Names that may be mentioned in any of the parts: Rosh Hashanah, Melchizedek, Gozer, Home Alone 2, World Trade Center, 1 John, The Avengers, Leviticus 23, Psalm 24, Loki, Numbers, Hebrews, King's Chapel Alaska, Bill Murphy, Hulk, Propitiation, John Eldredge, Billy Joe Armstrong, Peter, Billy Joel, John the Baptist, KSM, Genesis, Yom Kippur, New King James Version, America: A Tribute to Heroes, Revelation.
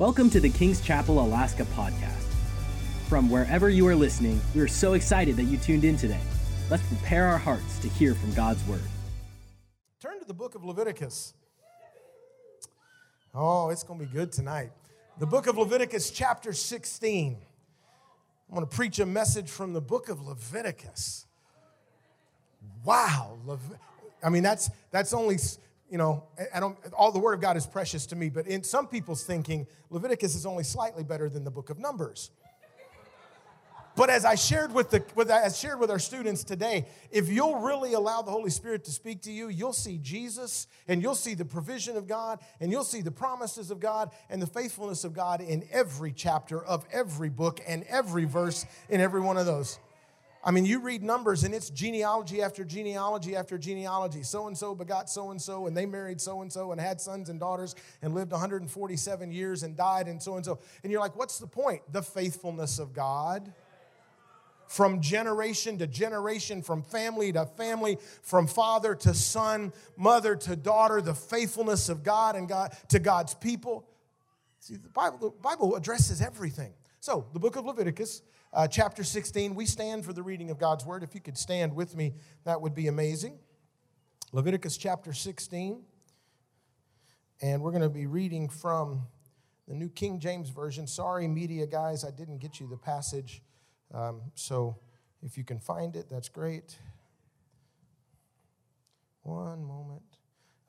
Welcome to the King's Chapel Alaska podcast. From wherever you are listening, we are so excited that you tuned in today. Let's prepare our hearts to hear from God's word. Turn to the book of Leviticus. Oh, it's going to be good tonight. The book of Leviticus chapter 16. I'm going to preach a message from the book of Leviticus. Wow. That's only... You know, all the Word of God is precious to me, but in some people's thinking, Leviticus is only slightly better than the book of Numbers. But as I shared with our students today, if you'll really allow the Holy Spirit to speak to you, you'll see Jesus, and you'll see the provision of God, and you'll see the promises of God, and the faithfulness of God in every chapter of every book and every verse in every one of those. I mean, you read Numbers, and it's genealogy after genealogy after genealogy. So-and-so begot so-and-so, and they married so-and-so, and had sons and daughters, and lived 147 years, and died, and so-and-so. And you're like, what's the point? The faithfulness of God. From generation to generation, from family to family, from father to son, mother to daughter, the faithfulness of God and God to God's people. See, the Bible addresses everything. So, the book of Leviticus, chapter 16, we stand for the reading of God's word. If you could stand with me, that would be amazing. Leviticus chapter 16, and we're going to be reading from the New King James Version. Sorry, media guys, I didn't get you the passage, so if you can find it, that's great. One moment.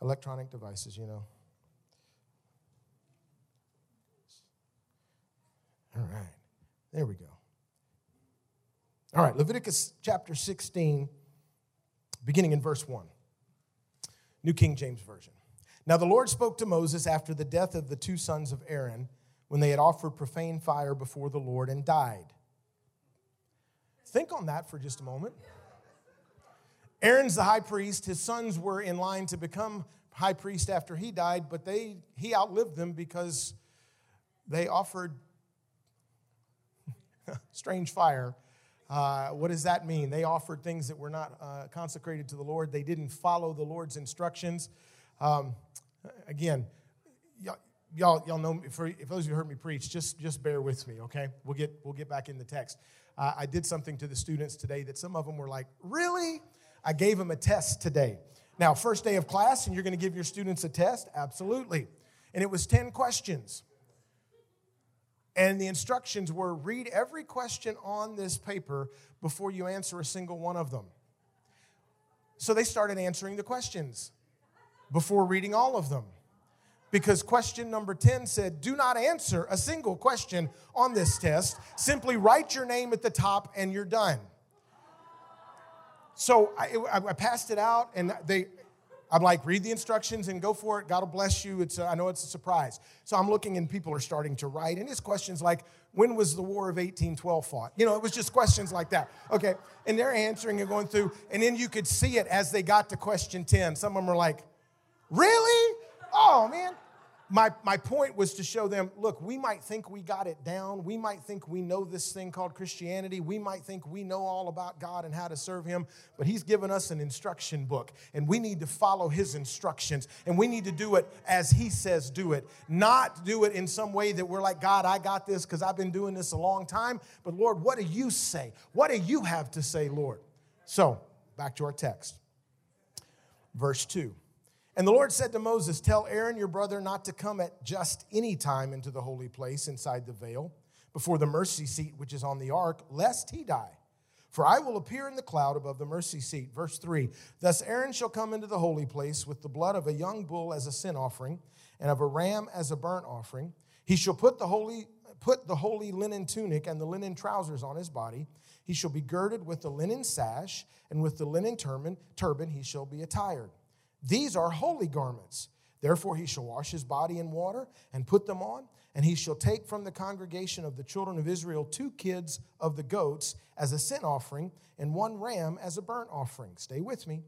Electronic devices, you know. All right, there we go. All right, Leviticus chapter 16, beginning in verse 1. New King James Version. Now the Lord spoke to Moses after the death of the two sons of Aaron, when they had offered profane fire before the Lord and died. Think on that for just a moment. Aaron's the high priest. His sons were in line to become high priest after he died, but he outlived them because they offered strange fire. What does that mean? They offered things that were not consecrated to the Lord. They didn't follow the Lord's instructions. Again, y'all know. If those of you who heard me preach, just bear with me, okay? We'll get back in the text. I did something to the students today that some of them were like, "Really?" I gave them a test today. Now, first day of class, and you're going to give your students a test? Absolutely. And it was 10 questions. And the instructions were, read every question on this paper before you answer a single one of them. So they started answering the questions before reading all of them. Because question number 10 said, do not answer a single question on this test. Simply write your name at the top and you're done. So I passed it out and I'm like, read the instructions and go for it. God will bless you. I know it's a surprise. So I'm looking and people are starting to write. And it's questions like, when was the War of 1812 fought? You know, it was just questions like that. Okay, and they're answering and going through. And then you could see it as they got to question 10. Some of them were like, really? Oh, man. My point was to show them, look, we might think we got it down. We might think we know this thing called Christianity. We might think we know all about God and how to serve him, but he's given us an instruction book, and we need to follow his instructions, and we need to do it as he says do it, not do it in some way that we're like, God, I got this because I've been doing this a long time, but Lord, what do you say? What do you have to say, Lord? So back to our text, verse 2. And the Lord said to Moses, tell Aaron your brother not to come at just any time into the holy place inside the veil before the mercy seat which is on the ark, lest he die. For I will appear in the cloud above the mercy seat. Verse 3, thus Aaron shall come into the holy place with the blood of a young bull as a sin offering and of a ram as a burnt offering. He shall put the holy linen tunic and the linen trousers on his body. He shall be girded with the linen sash, and with the linen turban he shall be attired. These are holy garments. Therefore he shall wash his body in water and put them on, and he shall take from the congregation of the children of Israel 2 kids of the goats as a sin offering and 1 ram as a burnt offering. Stay with me.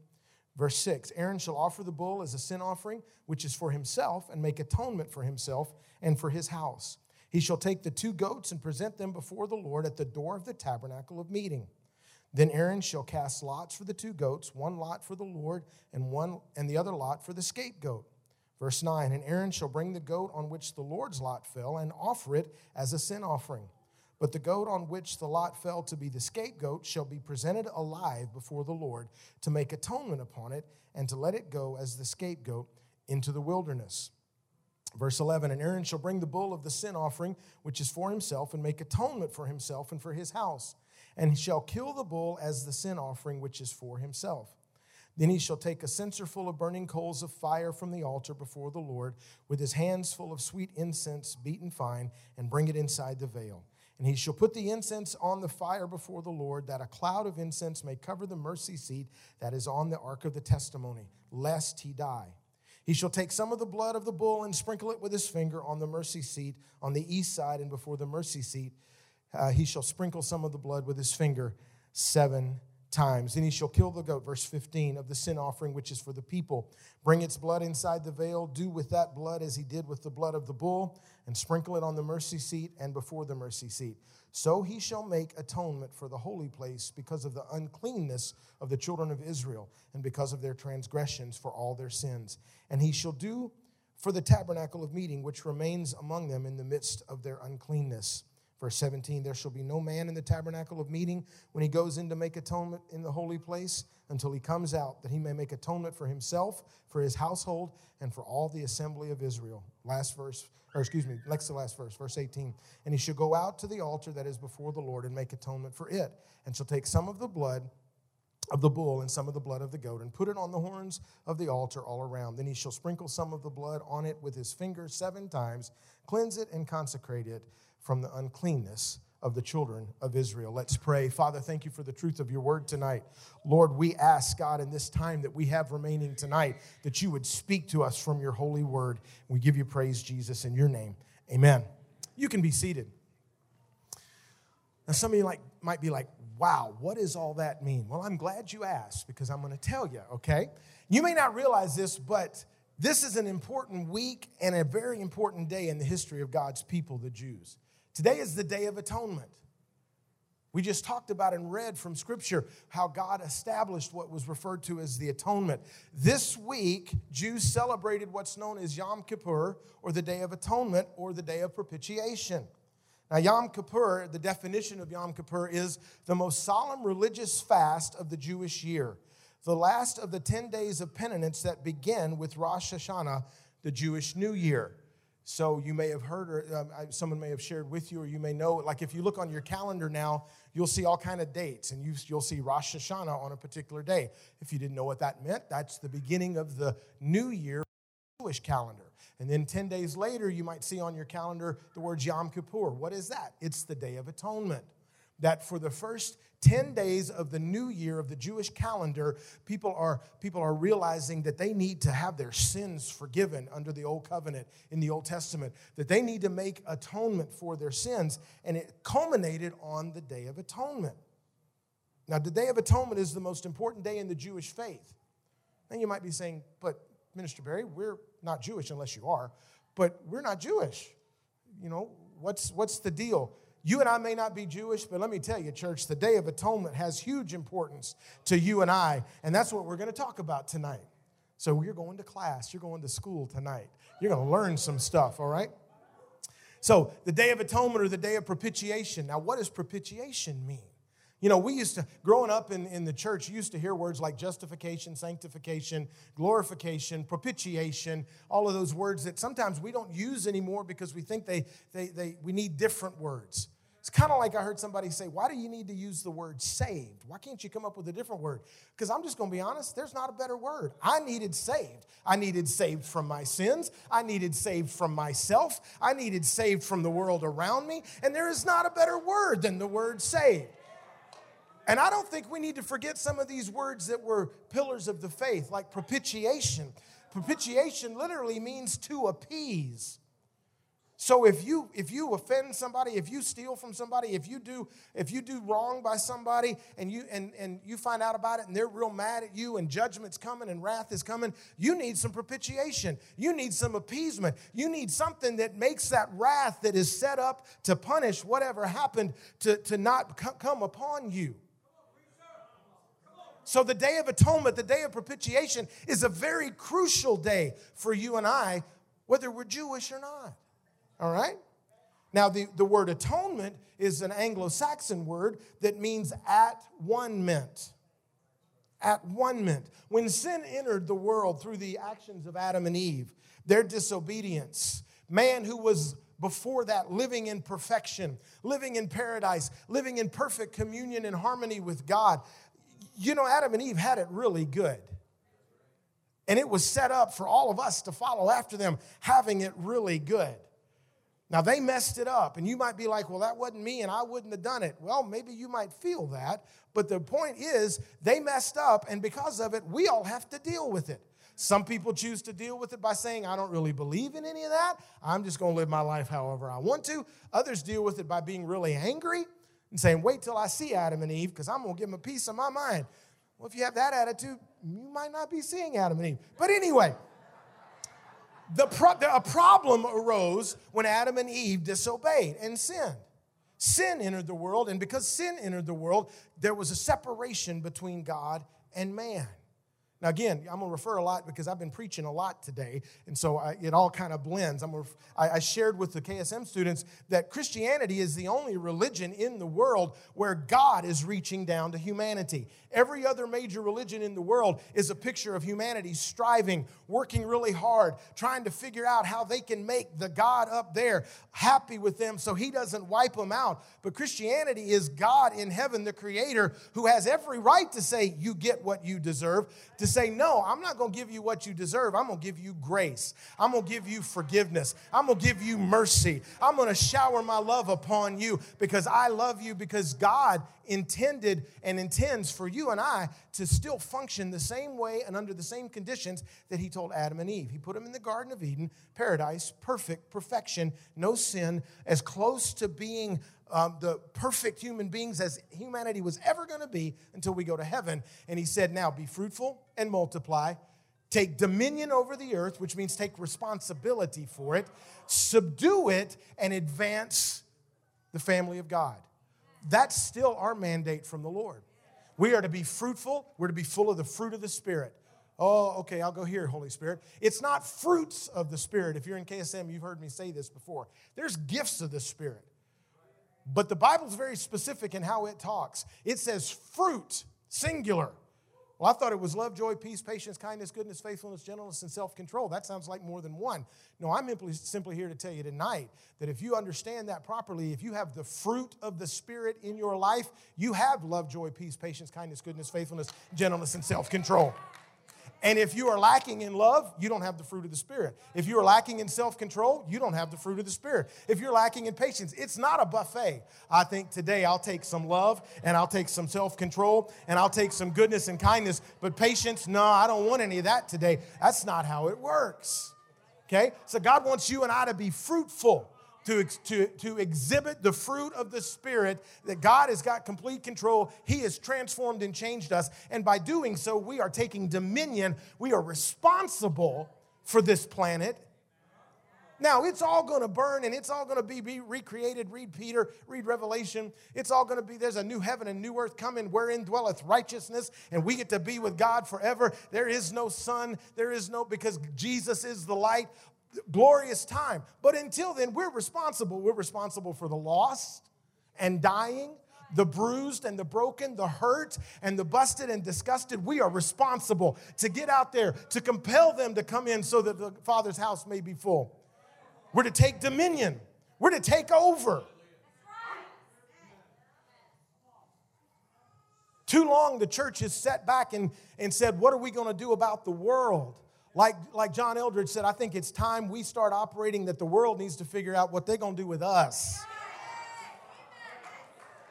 Verse 6, Aaron shall offer the bull as a sin offering, which is for himself, and make atonement for himself and for his house. He shall take the 2 goats and present them before the Lord at the door of the tabernacle of meeting. Then Aaron shall cast lots for the 2 goats, 1 lot for the Lord and the other lot for the scapegoat. Verse 9, and Aaron shall bring the goat on which the Lord's lot fell and offer it as a sin offering. But the goat on which the lot fell to be the scapegoat shall be presented alive before the Lord to make atonement upon it and to let it go as the scapegoat into the wilderness. Verse 11, and Aaron shall bring the bull of the sin offering, which is for himself, and make atonement for himself and for his house, and shall kill the bull as the sin offering, which is for himself. Then he shall take a censer full of burning coals of fire from the altar before the Lord, with his hands full of sweet incense beaten fine, and bring it inside the veil. And he shall put the incense on the fire before the Lord, that a cloud of incense may cover the mercy seat that is on the ark of the testimony, lest he die. He shall take some of the blood of the bull and sprinkle it with his finger on the mercy seat on the east side, and before the mercy seat he shall sprinkle some of the blood with his finger 7 times. Then he shall kill the goat, verse 15, of the sin offering, which is for the people. Bring its blood inside the veil, do with that blood as he did with the blood of the bull, and sprinkle it on the mercy seat and before the mercy seat. So he shall make atonement for the holy place because of the uncleanness of the children of Israel and because of their transgressions for all their sins. And he shall do for the tabernacle of meeting, which remains among them in the midst of their uncleanness. Verse 17, there shall be no man in the tabernacle of meeting when he goes in to make atonement in the holy place until he comes out, that he may make atonement for himself, for his household, and for all the assembly of Israel. Next to the last verse, verse 18. And he shall go out to the altar that is before the Lord and make atonement for it, and shall take some of the blood of the bull and some of the blood of the goat, and put it on the horns of the altar all around. Then he shall sprinkle some of the blood on it with his finger 7 times, cleanse it and consecrate it from the uncleanness of the children of Israel. Let's pray. Father, thank you for the truth of your word tonight. Lord, we ask, God, in this time that we have remaining tonight, that you would speak to us from your holy word. We give you praise, Jesus, in your name. Amen. You can be seated. Now, some of you might be like, wow, what does all that mean? Well, I'm glad you asked, because I'm going to tell you, okay? You may not realize this, but this is an important week and a very important day in the history of God's people, the Jews. Today is the Day of Atonement. We just talked about and read from Scripture how God established what was referred to as the atonement. This week, Jews celebrated what's known as Yom Kippur, or the Day of Atonement, or the Day of Propitiation. Now, Yom Kippur, the definition of Yom Kippur is the most solemn religious fast of the Jewish year, the last of the 10 days of penitence that begin with Rosh Hashanah, the Jewish New Year. So you may have heard, or someone may have shared with you, or you may know, like if you look on your calendar now, you'll see all kind of dates, and you'll see Rosh Hashanah on a particular day. If you didn't know what that meant, that's the beginning of the new year Jewish calendar. And then 10 days later, you might see on your calendar the word Yom Kippur. What is that? It's the Day of Atonement. That for the first 10 days of the new year of the Jewish calendar, people are realizing that they need to have their sins forgiven under the Old Covenant in the Old Testament, that they need to make atonement for their sins, and it culminated on the Day of Atonement. Now, the Day of Atonement is the most important day in the Jewish faith. And you might be saying, but Minister Barry, we're not Jewish unless you are, but we're not Jewish. You know, what's the deal? You and I may not be Jewish, but let me tell you, church, the Day of Atonement has huge importance to you and I, and that's what we're going to talk about tonight. So you're going to class. You're going to school tonight. You're going to learn some stuff, all right? So the Day of Atonement, or the Day of Propitiation. Now, what does propitiation mean? You know, we used to, growing up in the church, you used to hear words like justification, sanctification, glorification, propitiation, all of those words that sometimes we don't use anymore because we think we need different words. It's kind of like I heard somebody say, why do you need to use the word saved? Why can't you come up with a different word? Because I'm just going to be honest, there's not a better word. I needed saved. I needed saved from my sins. I needed saved from myself. I needed saved from the world around me. And there is not a better word than the word saved. And I don't think we need to forget some of these words that were pillars of the faith, like propitiation. Propitiation literally means to appease. So if you offend somebody, if you steal from somebody, if you do wrong by somebody, and you find out about it and they're real mad at you, and judgment's coming and wrath is coming, you need some propitiation. You need some appeasement. You need something that makes that wrath that is set up to punish whatever happened to not come upon you. So the Day of Atonement, the Day of Propitiation, is a very crucial day for you and I, whether we're Jewish or not. All right? Now, the word atonement is an Anglo-Saxon word that means at one meant. At one meant. When sin entered the world through the actions of Adam and Eve, their disobedience, man who was before that living in perfection, living in paradise, living in perfect communion and harmony with God, you know, Adam and Eve had it really good. And it was set up for all of us to follow after them, having it really good. Now, they messed it up. And you might be like, well, that wasn't me and I wouldn't have done it. Well, maybe you might feel that. But the point is, they messed up. And because of it, we all have to deal with it. Some people choose to deal with it by saying, I don't really believe in any of that. I'm just going to live my life however I want to. Others deal with it by being really angry and saying, wait till I see Adam and Eve because I'm going to give them a piece of my mind. Well, if you have that attitude, you might not be seeing Adam and Eve. But anyway, a problem arose when Adam and Eve disobeyed and sinned. Sin entered the world, and because sin entered the world, there was a separation between God and man. Now, again, I'm going to refer a lot because I've been preaching a lot today, and so it all kind of blends. I shared with the KSM students that Christianity is the only religion in the world where God is reaching down to humanity. Every other major religion in the world is a picture of humanity striving, working really hard, trying to figure out how they can make the God up there happy with them so he doesn't wipe them out. But Christianity is God in heaven, the creator, who has every right to say, you get what you deserve, to say, no, I'm not going to give you what you deserve. I'm going to give you grace. I'm going to give you forgiveness. I'm going to give you mercy. I'm going to shower my love upon you because I love you, because God intended and intends for you and I to still function the same way and under the same conditions that he told Adam and Eve. He put them in the Garden of Eden, paradise, perfect, perfection, no sin, as close to being the perfect human beings as humanity was ever going to be until we go to heaven. And he said, now be fruitful and multiply. Take dominion over the earth, which means take responsibility for it. Subdue it and advance the family of God. That's still our mandate from the Lord. We are to be fruitful. We're to be full of the fruit of the Spirit. Oh, okay, I'll go here, Holy Spirit. It's not fruits of the Spirit. If you're in KSM, you've heard me say this before. There's gifts of the Spirit. But the Bible's very specific in how it talks. It says fruit, singular. Well, I thought it was love, joy, peace, patience, kindness, goodness, faithfulness, gentleness, and self-control. That sounds like more than one. No, I'm simply here to tell you tonight that if you understand that properly, if you have the fruit of the Spirit in your life, you have love, joy, peace, patience, kindness, goodness, faithfulness, gentleness, and self-control. And if you are lacking in love, you don't have the fruit of the Spirit. If you are lacking in self-control, you don't have the fruit of the Spirit. If you're lacking in patience, it's not a buffet. I think today I'll take some love, and I'll take some self-control, and I'll take some goodness and kindness. But patience, no, I don't want any of that today. That's not how it works. Okay? So God wants you and I to be fruitful, to exhibit the fruit of the Spirit, that God has got complete control. He has transformed and changed us. And by doing so, we are taking dominion. We are responsible for this planet. Now, it's all going to burn, and it's all going to be recreated. Read Peter, read Revelation. It's all going to be, there's a new heaven and new earth coming, wherein dwelleth righteousness, and we get to be with God forever. There is no sun. There is no, because Jesus is the light. Glorious time. But until then, we're responsible. We're responsible for the lost and dying, the bruised and the broken, the hurt and the busted and disgusted. We are responsible to get out there, to compel them to come in so that the Father's house may be full. We're to take dominion. We're to take over. Too long, the church has sat back and said, what are we going to do about the world? Like John Eldredge said, I think it's time we start operating that the world needs to figure out what they're going to do with us.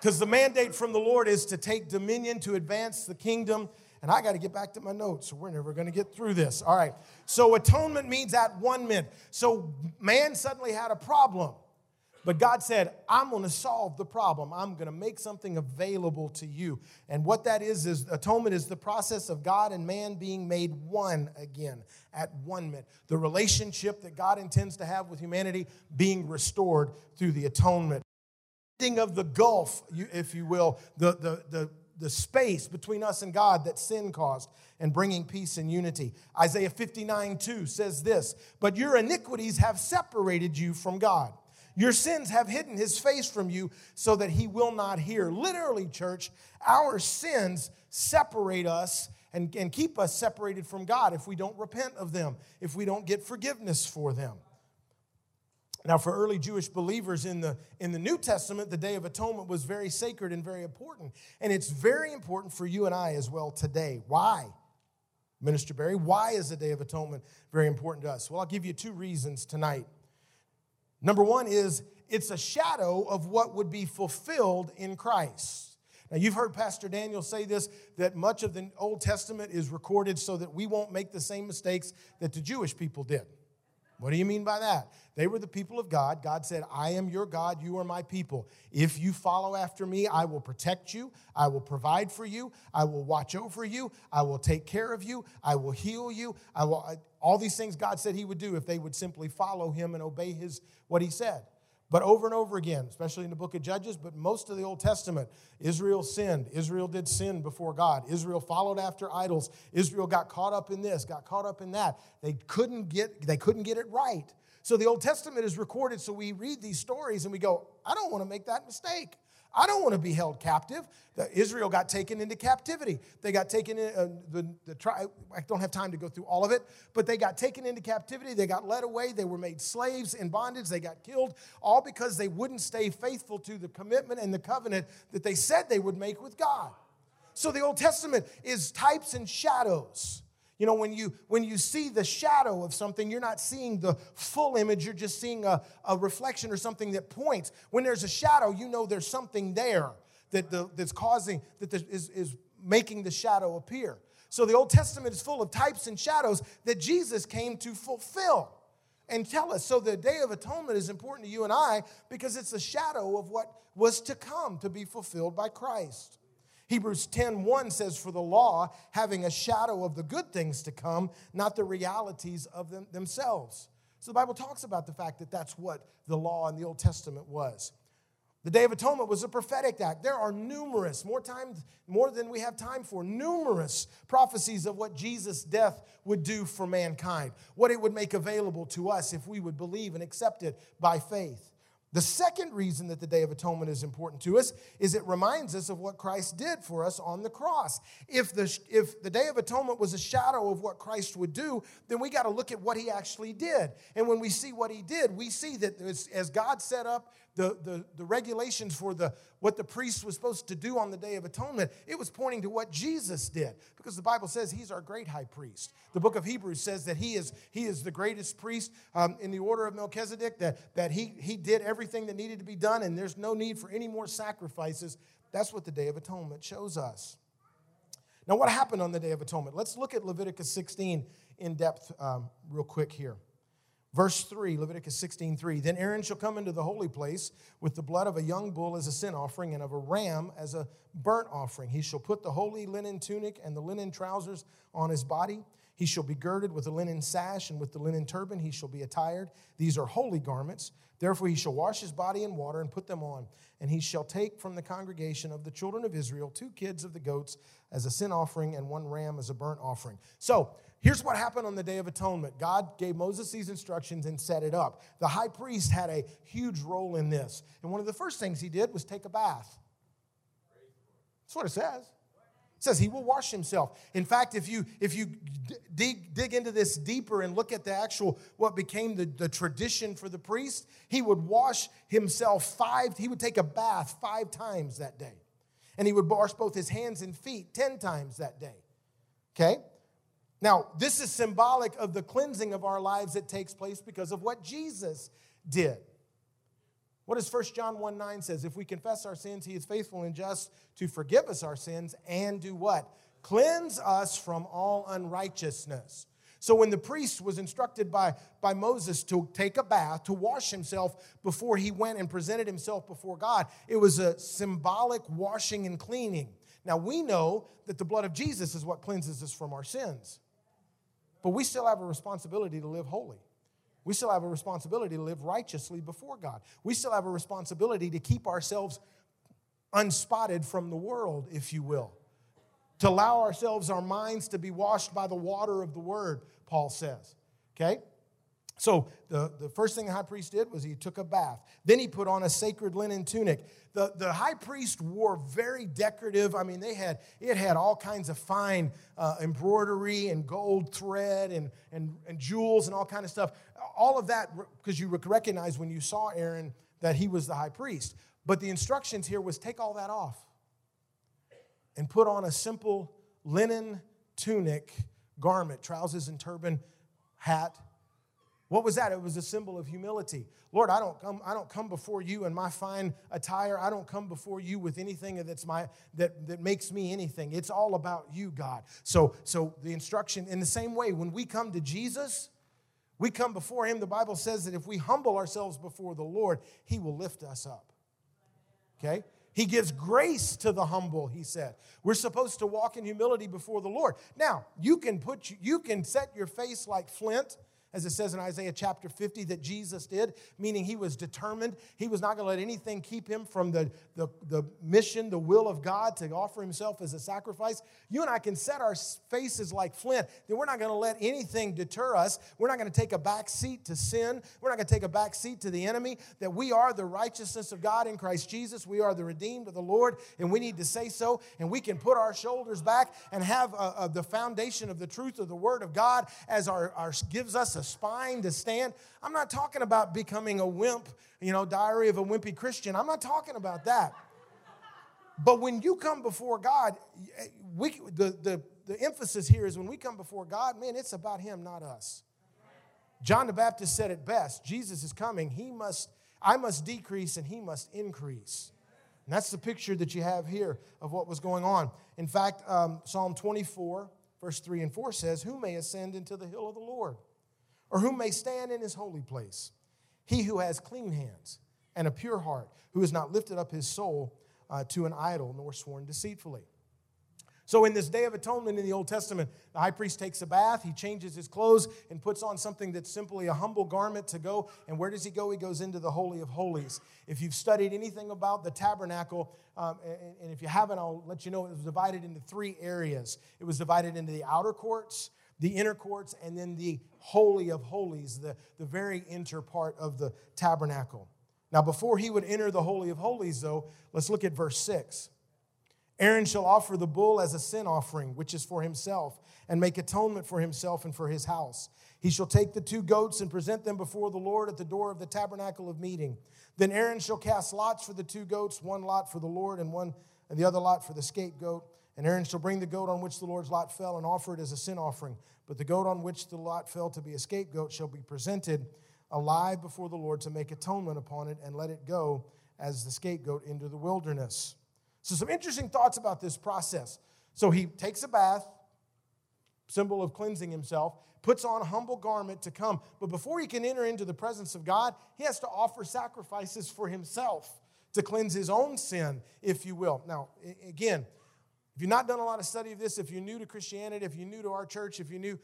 Because the mandate from the Lord is to take dominion, to advance the kingdom. And I got to get back to my notes, so we're never going to get through this. All right. So atonement means at one minute. So man suddenly had a problem. But God said, I'm going to solve the problem. I'm going to make something available to you. And what that is atonement is the process of God and man being made one again at one minute. The relationship that God intends to have with humanity being restored through the atonement. Ending of the gulf, if you will, the the space between us and God that sin caused, and bringing peace and unity. Isaiah 59:2 says this, "But your iniquities have separated you from God. Your sins have hidden his face from you so that he will not hear." Literally, church, our sins separate us and keep us separated from God if we don't repent of them, if we don't get forgiveness for them. Now, for early Jewish believers in the New Testament, the Day of Atonement was very sacred and very important. And it's very important for you and I as well today. Why, Minister Barry? Why is the Day of Atonement very important to us? Well, I'll give you two reasons tonight. Number one is it's a shadow of what would be fulfilled in Christ. Now, you've heard Pastor Daniel say this, that much of the Old Testament is recorded so that we won't make the same mistakes that the Jewish people did. What do you mean by that? They were the people of God. God said, "I am your God, you are my people. If you follow after me, I will protect you. I will provide for you. I will watch over you. I will take care of you. I will heal you." All these things God said he would do if they would simply follow him and obey what he said. But over and over again, especially in the book of Judges, but most of the Old Testament, Israel sinned. Israel did sin before God. Israel followed after idols. Israel got caught up in this, got caught up in that. They couldn't get it right. So the Old Testament is recorded, so we read these stories and we go, "I don't want to make that mistake. I don't want to be held captive." Israel got taken into captivity. They got taken in I don't have time to go through all of it, but they got taken into captivity. They got led away. They were made slaves in bondage. They got killed, all because they wouldn't stay faithful to the commitment and the covenant that they said they would make with God. So the Old Testament is types and shadows. You know, when you see the shadow of something, you're not seeing the full image. You're just seeing a reflection or something that points. When there's a shadow, you know there's something there that's making the shadow appear. So the Old Testament is full of types and shadows that Jesus came to fulfill and tell us. So the Day of Atonement is important to you and I because it's a shadow of what was to come to be fulfilled by Christ. Hebrews 10:1 says, "For the law, having a shadow of the good things to come, not the realities of them themselves." So the Bible talks about the fact that that's what the law in the Old Testament was. The Day of Atonement was a prophetic act. There are numerous, more than we have time for, numerous prophecies of what Jesus' death would do for mankind, what it would make available to us if we would believe and accept it by faith. The second reason that the Day of Atonement is important to us is it reminds us of what Christ did for us on the cross. If the Day of Atonement was a shadow of what Christ would do, then we got to look at what he actually did. And when we see what he did, we see that as God set up the regulations for what the priest was supposed to do on the Day of Atonement, it was pointing to what Jesus did, because the Bible says he's our great high priest. The book of Hebrews says that he is the greatest priest in the order of Melchizedek, that he did everything that needed to be done, and there's no need for any more sacrifices. That's what the Day of Atonement shows us. Now, what happened on the Day of Atonement? Let's look at Leviticus 16 in depth real quick here. Verse 3, Leviticus 16:3. "Then Aaron shall come into the holy place with the blood of a young bull as a sin offering and of a ram as a burnt offering. He shall put the holy linen tunic and the linen trousers on his body. He shall be girded with a linen sash, and with the linen turban he shall be attired. These are holy garments. Therefore he shall wash his body in water and put them on. And he shall take from the congregation of the children of Israel 2 kids of the goats as a sin offering and 1 ram as a burnt offering." So, here's what happened on the Day of Atonement. God gave Moses these instructions and set it up. The high priest had a huge role in this. And one of the first things he did was take a bath. That's what it says. It says he will wash himself. In fact, if you dig into this deeper and look at the actual, what became the tradition for the priest, he would wash himself 5, he would take a bath 5 times that day. And he would wash both his hands and feet 10 times that day. Okay? Now, this is symbolic of the cleansing of our lives that takes place because of what Jesus did. What does 1 John 1:9 says? "If we confess our sins, he is faithful and just to forgive us our sins and do what? Cleanse us from all unrighteousness." So when the priest was instructed by Moses to take a bath, to wash himself before he went and presented himself before God, it was a symbolic washing and cleaning. Now, we know that the blood of Jesus is what cleanses us from our sins. But we still have a responsibility to live holy. We still have a responsibility to live righteously before God. We still have a responsibility to keep ourselves unspotted from the world, if you will. To allow ourselves, our minds to be washed by the water of the word, Paul says. Okay? So the first thing the high priest did was he took a bath. Then he put on a sacred linen tunic. The high priest wore very decorative. I mean, it had all kinds of fine embroidery and gold thread and jewels and all kind of stuff. All of that, because you recognize when you saw Aaron that he was the high priest. But the instructions here was take all that off and put on a simple linen tunic garment, trousers and turban, hat. What was that? It was a symbol of humility. Lord, I don't come before you in my fine attire. I don't come before you with anything that makes me anything. It's all about you, God. So the instruction, in the same way, when we come to Jesus, we come before him. The Bible says that if we humble ourselves before the Lord, he will lift us up. Okay? He gives grace to the humble, he said. We're supposed to walk in humility before the Lord. Now, you can set your face like flint, as it says in Isaiah chapter 50 that Jesus did, meaning he was determined. He was not going to let anything keep him from the mission, the will of God to offer himself as a sacrifice. You and I can set our faces like flint. Then we're not going to let anything deter us. We're not going to take a back seat to sin. We're not going to take a back seat to the enemy, that we are the righteousness of God in Christ Jesus. We are the redeemed of the Lord, and we need to say so. And we can put our shoulders back and have the foundation of the truth of the Word of God as our gives us a spine to stand. I'm not talking about becoming a wimp, Diary of a Wimpy Christian. I'm not talking about that. But when you come before God, the emphasis here is when we come before God, man, it's about him, not us. John the Baptist said it best. Jesus is coming. I must decrease and he must increase. And that's the picture that you have here of what was going on. In fact, Psalm 24, verse 3 and 4 says, "Who may ascend into the hill of the Lord? Or who may stand in his holy place? He who has clean hands and a pure heart, who has not lifted up his soul to an idol, nor sworn deceitfully." So in this Day of Atonement in the Old Testament, the high priest takes a bath, he changes his clothes, and puts on something that's simply a humble garment to go. And where does he go? He goes into the Holy of Holies. If you've studied anything about the tabernacle, and if you haven't, I'll let you know it was divided into three areas. It was divided into the outer courts, the inner courts, and then the Holy of Holies, the very inner part of the tabernacle. Now, before he would enter the Holy of Holies, though, let's look at verse 6. "Aaron shall offer the bull as a sin offering, which is for himself, and make atonement for himself and for his house. He shall take the two goats and present them before the Lord at the door of the tabernacle of meeting. Then Aaron shall cast lots for the two goats, one lot for the Lord and the other lot for the scapegoat. And Aaron shall bring the goat on which the Lord's lot fell and offer it as a sin offering. But the goat on which the lot fell to be a scapegoat shall be presented alive before the Lord to make atonement upon it, and let it go as the scapegoat into the wilderness." So some interesting thoughts about this process. So he takes a bath, symbol of cleansing himself, puts on a humble garment to come. But before he can enter into the presence of God, he has to offer sacrifices for himself to cleanse his own sin, if you will. Now, again, if you've not done a lot of study of this, if you're new to Christianity, if you're new to our church, if you're new,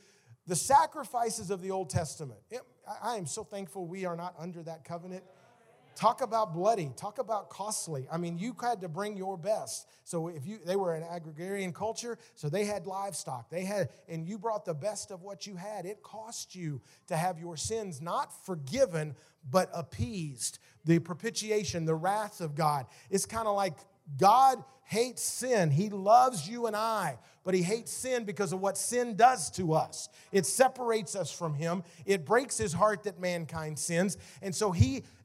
the sacrifices of the Old Testament. I am so thankful we are not under that covenant. Talk about bloody. Talk about costly. I mean, you had to bring your best. So they were an agrarian culture, so they had livestock. And you brought the best of what you had. It cost you to have your sins not forgiven, but appeased. The propitiation, the wrath of God. It's kind of like God hates sin. He loves you and I, but he hates sin because of what sin does to us. It separates us from him. It breaks his heart that mankind sins. And so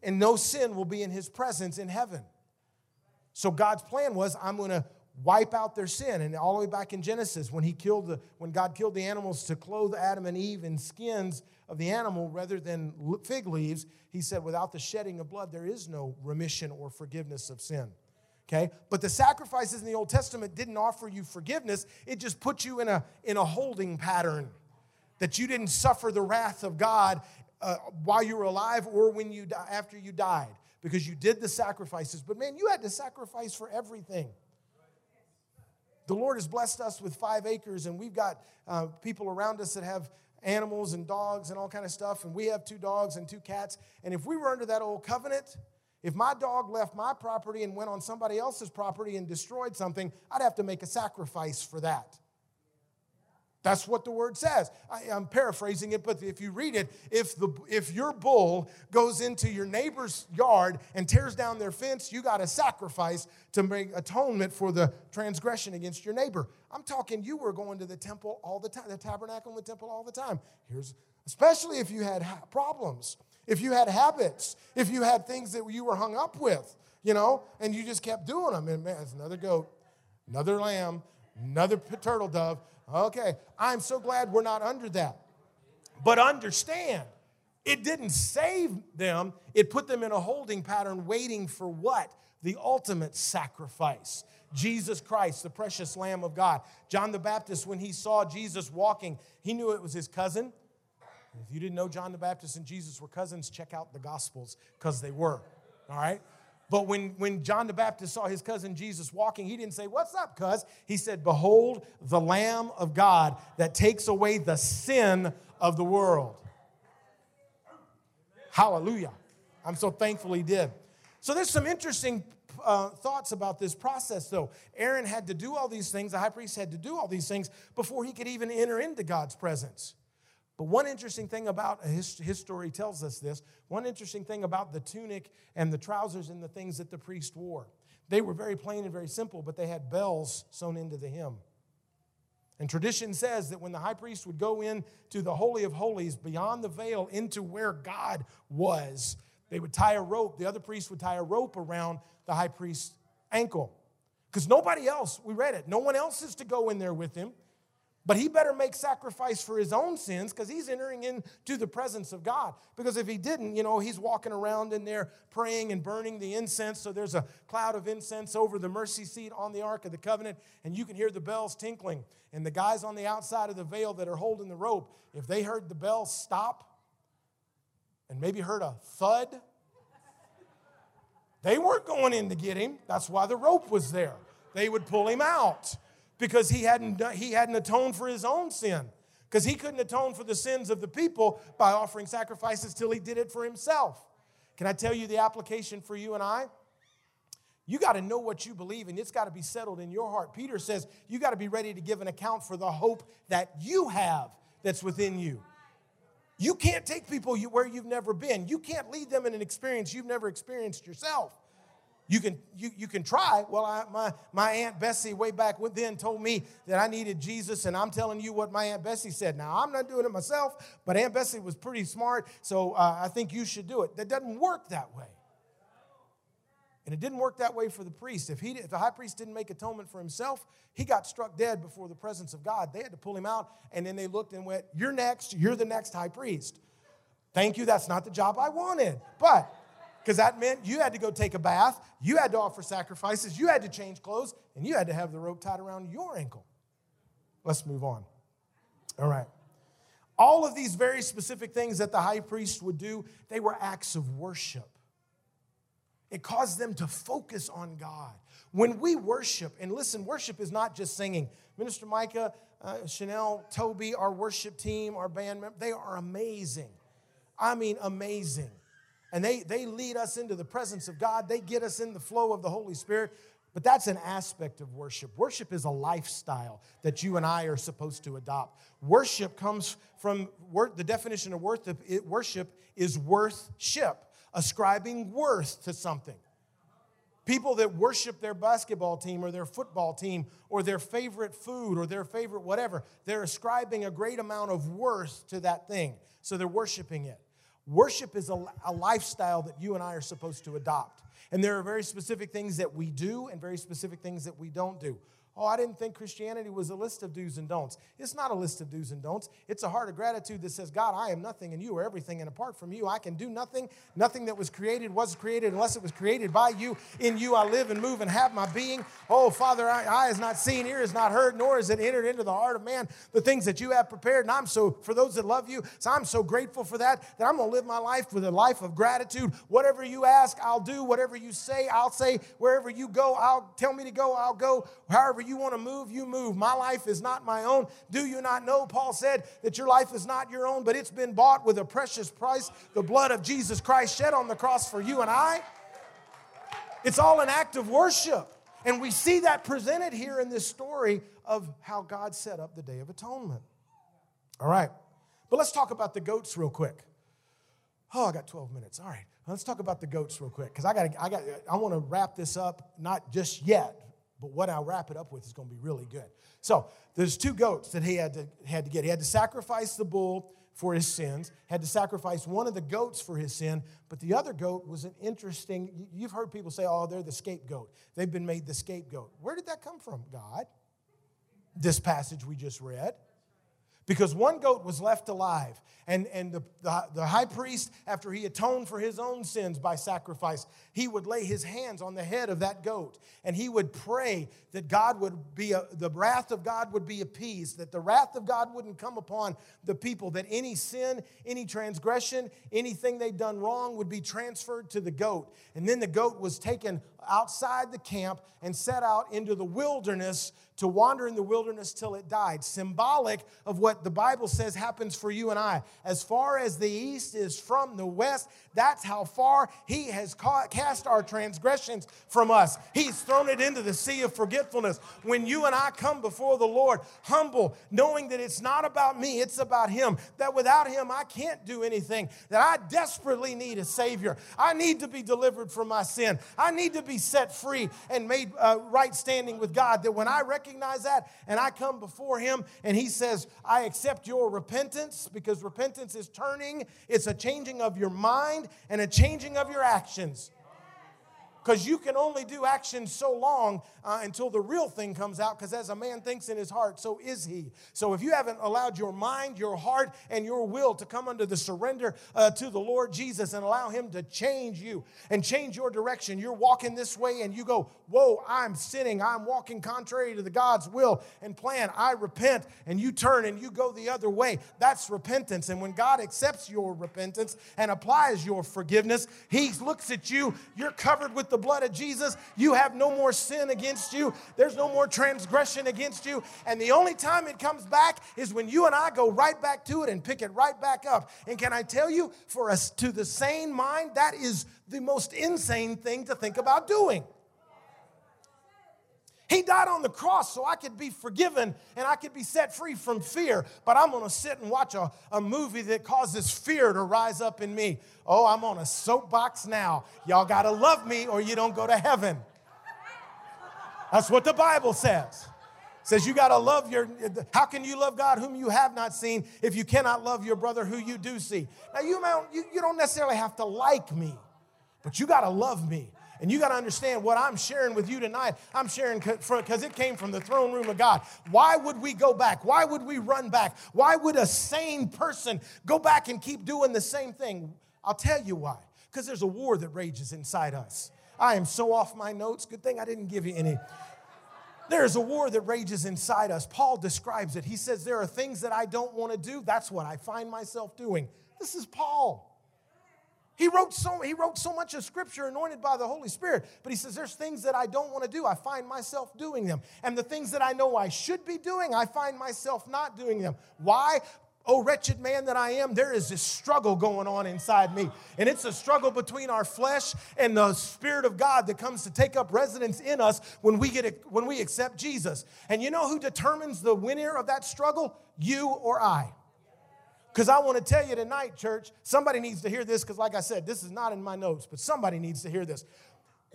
no sin will be in his presence in heaven. So God's plan was, I'm going to wipe out their sin. And all the way back in Genesis, when God killed the animals to clothe Adam and Eve in skins of the animal rather than fig leaves, he said, without the shedding of blood, there is no remission or forgiveness of sin. Okay? But the sacrifices in the Old Testament didn't offer you forgiveness. It just put you in a holding pattern that you didn't suffer the wrath of God while you were alive or after you died, because you did the sacrifices. But man, you had to sacrifice for everything. The Lord has blessed us with 5 acres, and we've got people around us that have animals and dogs and all kind of stuff, and we have 2 dogs and 2 cats. And if we were under that old covenant, If my dog left my property and went on somebody else's property and destroyed something, I'd have to make a sacrifice for that. That's what the word says. I'm paraphrasing it, but if you read it, if your bull goes into your neighbor's yard and tears down their fence, you got to sacrifice to make atonement for the transgression against your neighbor. I'm talking you were going to the temple all the time, the tabernacle and the temple all the time. Especially if you had problems, if you had habits, if you had things that you were hung up with, and you just kept doing them. And man, it's another goat, another lamb, another turtle dove. Okay, I'm so glad we're not under that. But understand, it didn't save them. It put them in a holding pattern waiting for what? The ultimate sacrifice. Jesus Christ, the precious Lamb of God. John the Baptist, when he saw Jesus walking, he knew it was his cousin. If you didn't know John the Baptist and Jesus were cousins, check out the Gospels because they were, all right? But when John the Baptist saw his cousin Jesus walking, he didn't say, "What's up, cuz?" He said, "Behold, the Lamb of God that takes away the sin of the world." Hallelujah. I'm so thankful he did. So there's some interesting thoughts about this process, though. Aaron had to do all these things. The high priest had to do all these things before he could even enter into God's presence. But one interesting thing about, his story tells us this, one interesting thing about the tunic and the trousers and the things that the priest wore. They were very plain and very simple, but they had bells sewn into the hem. And tradition says that when the high priest would go in to the Holy of Holies, beyond the veil, into where God was, they would tie a rope. The other priest would tie a rope around the high priest's ankle. Because nobody else, we read it, no one else is to go in there with him. But he better make sacrifice for his own sins because he's entering into the presence of God. Because if he didn't, he's walking around in there praying and burning the incense. So there's a cloud of incense over the mercy seat on the Ark of the Covenant, and you can hear the bells tinkling. And the guys on the outside of the veil that are holding the rope, if they heard the bell stop and maybe heard a thud, they weren't going in to get him. That's why the rope was there. They would pull him out. Because he hadn't atoned for his own sin. Because he couldn't atone for the sins of the people by offering sacrifices till he did it for himself. Can I tell you the application for you and I? You got to know what you believe, and it's got to be settled in your heart. Peter says you got to be ready to give an account for the hope that you have that's within you. You can't take people where you've never been. You can't lead them in an experience you've never experienced yourself. You can try. Well, my Aunt Bessie way back then told me that I needed Jesus, and I'm telling you what my Aunt Bessie said. Now, I'm not doing it myself, but Aunt Bessie was pretty smart, so I think you should do it. That doesn't work that way. And it didn't work that way for the priest. If the high priest didn't make atonement for himself, he got struck dead before the presence of God. They had to pull him out, and then they looked and went, "You're next. You're the next high priest." Thank you. That's not the job I wanted, but... because that meant you had to go take a bath, you had to offer sacrifices, you had to change clothes, and you had to have the rope tied around your ankle. Let's move on. All right. All of these very specific things that the high priest would do, they were acts of worship. It caused them to focus on God. When we worship, and listen, worship is not just singing. Minister Micah, Chanel, Toby, our worship team, our band members, they are amazing. I mean, amazing. And they lead us into the presence of God. They get us in the flow of the Holy Spirit. But that's an aspect of worship. Worship is a lifestyle that you and I are supposed to adopt. Worship comes from the definition of worship is worth-ship, ascribing worth to something. People that worship their basketball team or their football team or their favorite food or their favorite whatever, they're ascribing a great amount of worth to that thing. So they're worshiping it. Worship is a lifestyle that you and I are supposed to adopt. And there are very specific things that we do and very specific things that we don't do. Oh, I didn't think Christianity was a list of do's and don'ts. It's not a list of do's and don'ts. It's a heart of gratitude that says, God, I am nothing and you are everything. And apart from you, I can do nothing. Nothing that was created unless it was created by you. In you, I live and move and have my being. Oh, Father, eye is not seen, ear is not heard, nor is it entered into the heart of man. The things that you have prepared. And for those that love you, so I'm so grateful for that I'm going to live my life with a life of gratitude. Whatever you ask, I'll do. Whatever you say, I'll say. Wherever you go, tell me to go, I'll go. However you want to move, you move. My life is not my own. Do you not know, Paul said, that your life is not your own, but it's been bought with a precious price, the blood of Jesus Christ shed on the cross for you and I? It's all an act of worship. And we see that presented here in this story of how God set up the Day of Atonement. All right. But let's talk about the goats real quick. Oh, I got 12 minutes. All right. Let's talk about the goats real quick, because I want to wrap this up, not just yet, but what I'll wrap it up with is going to be really good. So there's two goats that he had to get. He had to sacrifice the bull for his sins, had to sacrifice one of the goats for his sin, but the other goat was an interesting, you've heard people say, oh, they're the scapegoat. They've been made the scapegoat. Where did that come from, God? This passage we just read. Because one goat was left alive, and the high priest, after he atoned for his own sins by sacrifice, he would lay his hands on the head of that goat, and he would pray that God would the wrath of God would be appeased, that the wrath of God wouldn't come upon the people, that any sin, any transgression, anything they'd done wrong would be transferred to the goat. And then the goat was taken outside the camp and set out into the wilderness to wander in the wilderness till it died, symbolic of what the Bible says happens for you and I. As far as the east is from the west, that's how far he has cast our transgressions from us. He's thrown it into the sea of forgetfulness. When you and I come before the Lord, humble, knowing that it's not about me, it's about him, that without him I can't do anything, that I desperately need a Savior. I need to be delivered from my sin. I need to be set free and made right standing with God, that when I recognize that and I come before him and he says, I accept your repentance, because repentance is turning, it's a changing of your mind and a changing of your actions. Because you can only do actions so long until the real thing comes out, because as a man thinks in his heart, so is he. So if you haven't allowed your mind, your heart, and your will to come under the surrender to the Lord Jesus and allow him to change you and change your direction, you're walking this way and you go, whoa, I'm sinning. I'm walking contrary to the God's will and plan. I repent, and you turn and you go the other way. That's repentance. And when God accepts your repentance and applies your forgiveness, he looks at you, you're covered with the blood of Jesus, you have no more sin against you, there's no more transgression against you, and the only time it comes back is when you and I go right back to it and pick it right back up. And can I tell you, for us to the sane mind, that is the most insane thing to think about doing. He died on the cross so I could be forgiven and I could be set free from fear, but I'm going to sit and watch a movie that causes fear to rise up in me. Oh, I'm on a soapbox now. Y'all got to love me or you don't go to heaven. That's what the Bible says. It says you got to love how can you love God whom you have not seen if you cannot love your brother who you do see? Now, you don't necessarily have to like me, but you got to love me. And you got to understand what I'm sharing with you tonight. I'm sharing because it came from the throne room of God. Why would we go back? Why would we run back? Why would a sane person go back and keep doing the same thing? I'll tell you why. Because there's a war that rages inside us. I am so off my notes. Good thing I didn't give you any. There is a war that rages inside us. Paul describes it. He says, there are things that I don't want to do. That's what I find myself doing. This is Paul. He wrote so much of Scripture anointed by the Holy Spirit, but he says there's things that I don't want to do. I find myself doing them. And the things that I know I should be doing, I find myself not doing them. Why? Oh, wretched man that I am, there is this struggle going on inside me. And it's a struggle between our flesh and the Spirit of God that comes to take up residence in us when we accept Jesus. And you know who determines the winner of that struggle? You or I. Because I want to tell you tonight, church, somebody needs to hear this, because like I said, this is not in my notes, but somebody needs to hear this.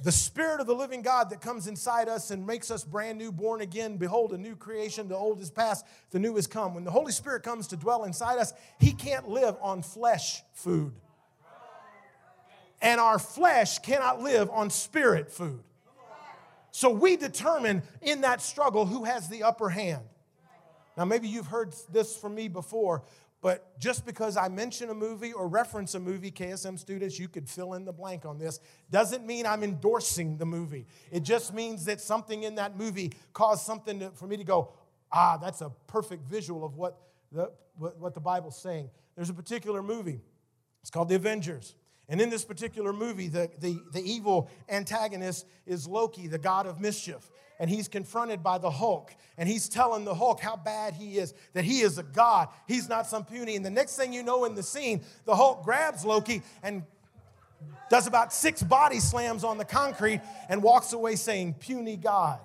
The Spirit of the living God that comes inside us and makes us brand new, born again, behold, a new creation, the old is past, the new is come. When the Holy Spirit comes to dwell inside us, he can't live on flesh food. And our flesh cannot live on spirit food. So we determine in that struggle who has the upper hand. Now, maybe you've heard this from me before, but just because I mention a movie or reference a movie, KSM students, you could fill in the blank on this, doesn't mean I'm endorsing the movie. It just means that something in that movie caused something for me to go, that's a perfect visual of what the Bible's saying. There's a particular movie. It's called The Avengers. And in this particular movie, the evil antagonist is Loki, the god of mischief. And he's confronted by the Hulk. And he's telling the Hulk how bad he is, that he is a god. He's not some puny. And the next thing you know in the scene, the Hulk grabs Loki and does about 6 body slams on the concrete, and walks away saying, puny God.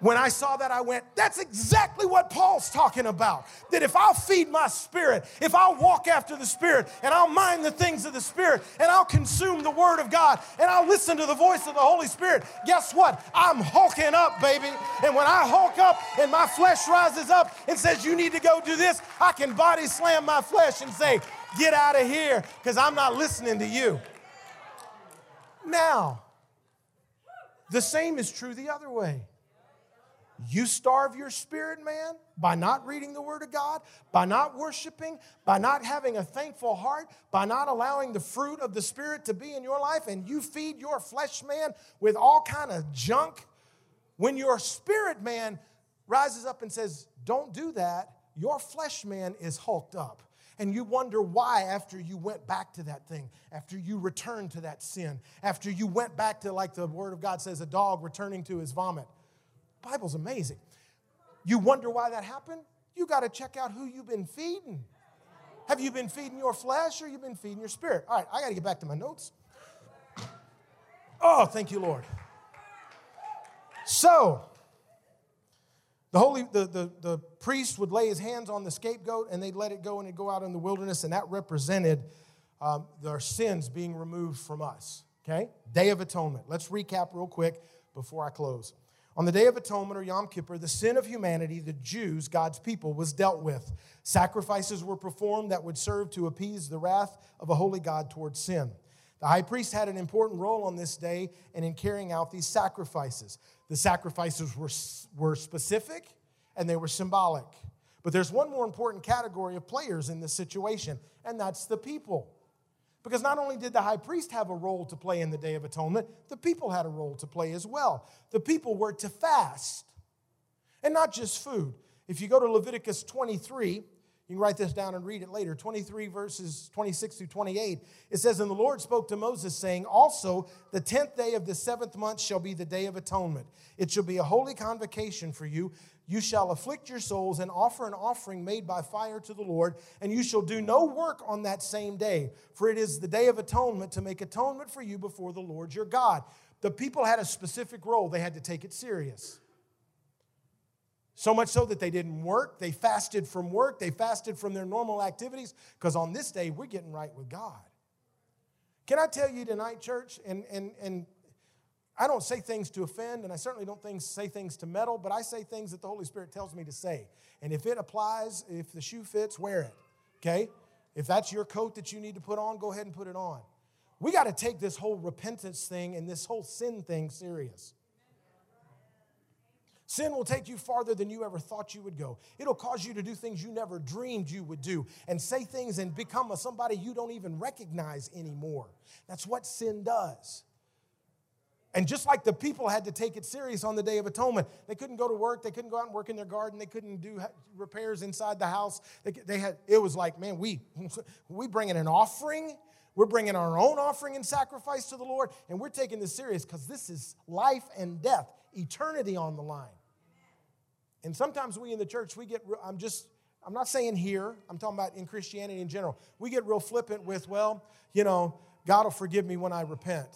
When I saw that, I went, that's exactly what Paul's talking about. That if I'll feed my spirit, if I'll walk after the spirit, and I'll mind the things of the spirit, and I'll consume the word of God, and I'll listen to the voice of the Holy Spirit, guess what? I'm hulking up, baby. And when I hulk up and my flesh rises up and says, you need to go do this, I can body slam my flesh and say, get out of here, because I'm not listening to you. Now, the same is true the other way. You starve your spirit, man, by not reading the Word of God, by not worshiping, by not having a thankful heart, by not allowing the fruit of the Spirit to be in your life, and you feed your flesh, man, with all kind of junk. When your spirit, man, rises up and says, don't do that, your flesh, man, is hulked up. And you wonder why after you went back to that thing, after you returned to that sin, after you went back to, like the Word of God says, a dog returning to his vomit. Bible's amazing. You wonder why that happened? You got to check out who you've been feeding. Have you been feeding your flesh, or you've been feeding your spirit? All right, I got to get back to my notes. Oh, thank you, Lord. So, the priest would lay his hands on the scapegoat, and they'd let it go, and it'd go out in the wilderness, and that represented their sins being removed from us. Okay? Day of Atonement. Let's recap real quick before I close. On the Day of Atonement, or Yom Kippur, the sin of humanity, the Jews, God's people, was dealt with. Sacrifices were performed that would serve to appease the wrath of a holy God towards sin. The high priest had an important role on this day and in carrying out these sacrifices. The sacrifices were specific and they were symbolic. But there's one more important category of players in this situation, and that's the people. Because not only did the high priest have a role to play in the Day of Atonement, the people had a role to play as well. The people were to fast, and not just food. If you go to Leviticus 23, you can write this down and read it later, 23 verses 26 through 28, it says, and the Lord spoke to Moses, saying, also the 10th day of the 7th month shall be the Day of Atonement. It shall be a holy convocation for you. You shall afflict your souls and offer an offering made by fire to the Lord, and you shall do no work on that same day, for it is the Day of Atonement to make atonement for you before the Lord your God. The people had a specific role. They had to take it serious. So much so that they didn't work. They fasted from work. They fasted from their normal activities, because on this day, we're getting right with God. Can I tell you tonight, church, and I don't say things to offend, and I certainly don't say things to meddle, but I say things that the Holy Spirit tells me to say. And if it applies, if the shoe fits, wear it, okay? If that's your coat that you need to put on, go ahead and put it on. We got to take this whole repentance thing and this whole sin thing serious. Sin will take you farther than you ever thought you would go. It'll cause you to do things you never dreamed you would do, and say things and become somebody you don't even recognize anymore. That's what sin does. And just like the people had to take it serious on the Day of Atonement, they couldn't go to work, they couldn't go out and work in their garden, they couldn't do repairs inside the house. It was like, man, we bringing an offering, we're bringing our own offering and sacrifice to the Lord, and we're taking this serious because this is life and death, eternity on the line. And sometimes we in the church, I'm not saying here, I'm talking about in Christianity in general, we get real flippant with, well, you know, God will forgive me when I repent.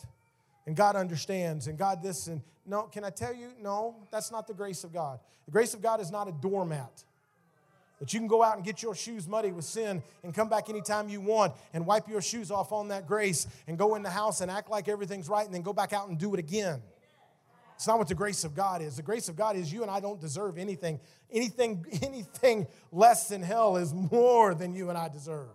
And God understands, and God this, and no, can I tell you, no, that's not the grace of God. The grace of God is not a doormat that you can go out and get your shoes muddy with sin and come back anytime you want and wipe your shoes off on that grace and go in the house and act like everything's right and then go back out and do it again. It's not what the grace of God is. The grace of God is you and I don't deserve anything. Anything less than hell is more than you and I deserve.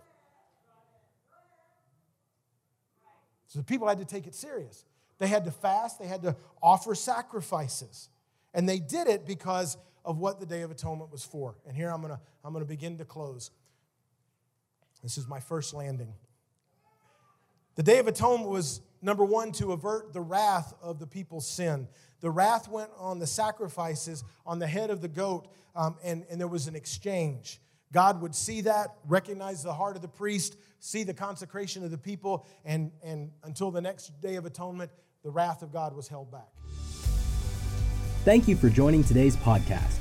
So the people had to take it serious. They had to fast. They had to offer sacrifices. And they did it because of what the Day of Atonement was for. And here I'm going to begin to close. This is my first landing. The Day of Atonement was, number one, to avert the wrath of the people's sin. The wrath went on the sacrifices on the head of the goat, and there was an exchange. God would see that, recognize the heart of the priest, see the consecration of the people, and until the next Day of Atonement, the wrath of God was held back. Thank you for joining today's podcast.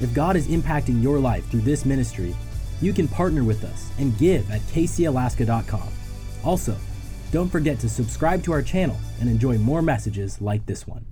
If God is impacting your life through this ministry, you can partner with us and give at kcalaska.com. Also, Don't forget to subscribe to our channel and enjoy more messages like this one.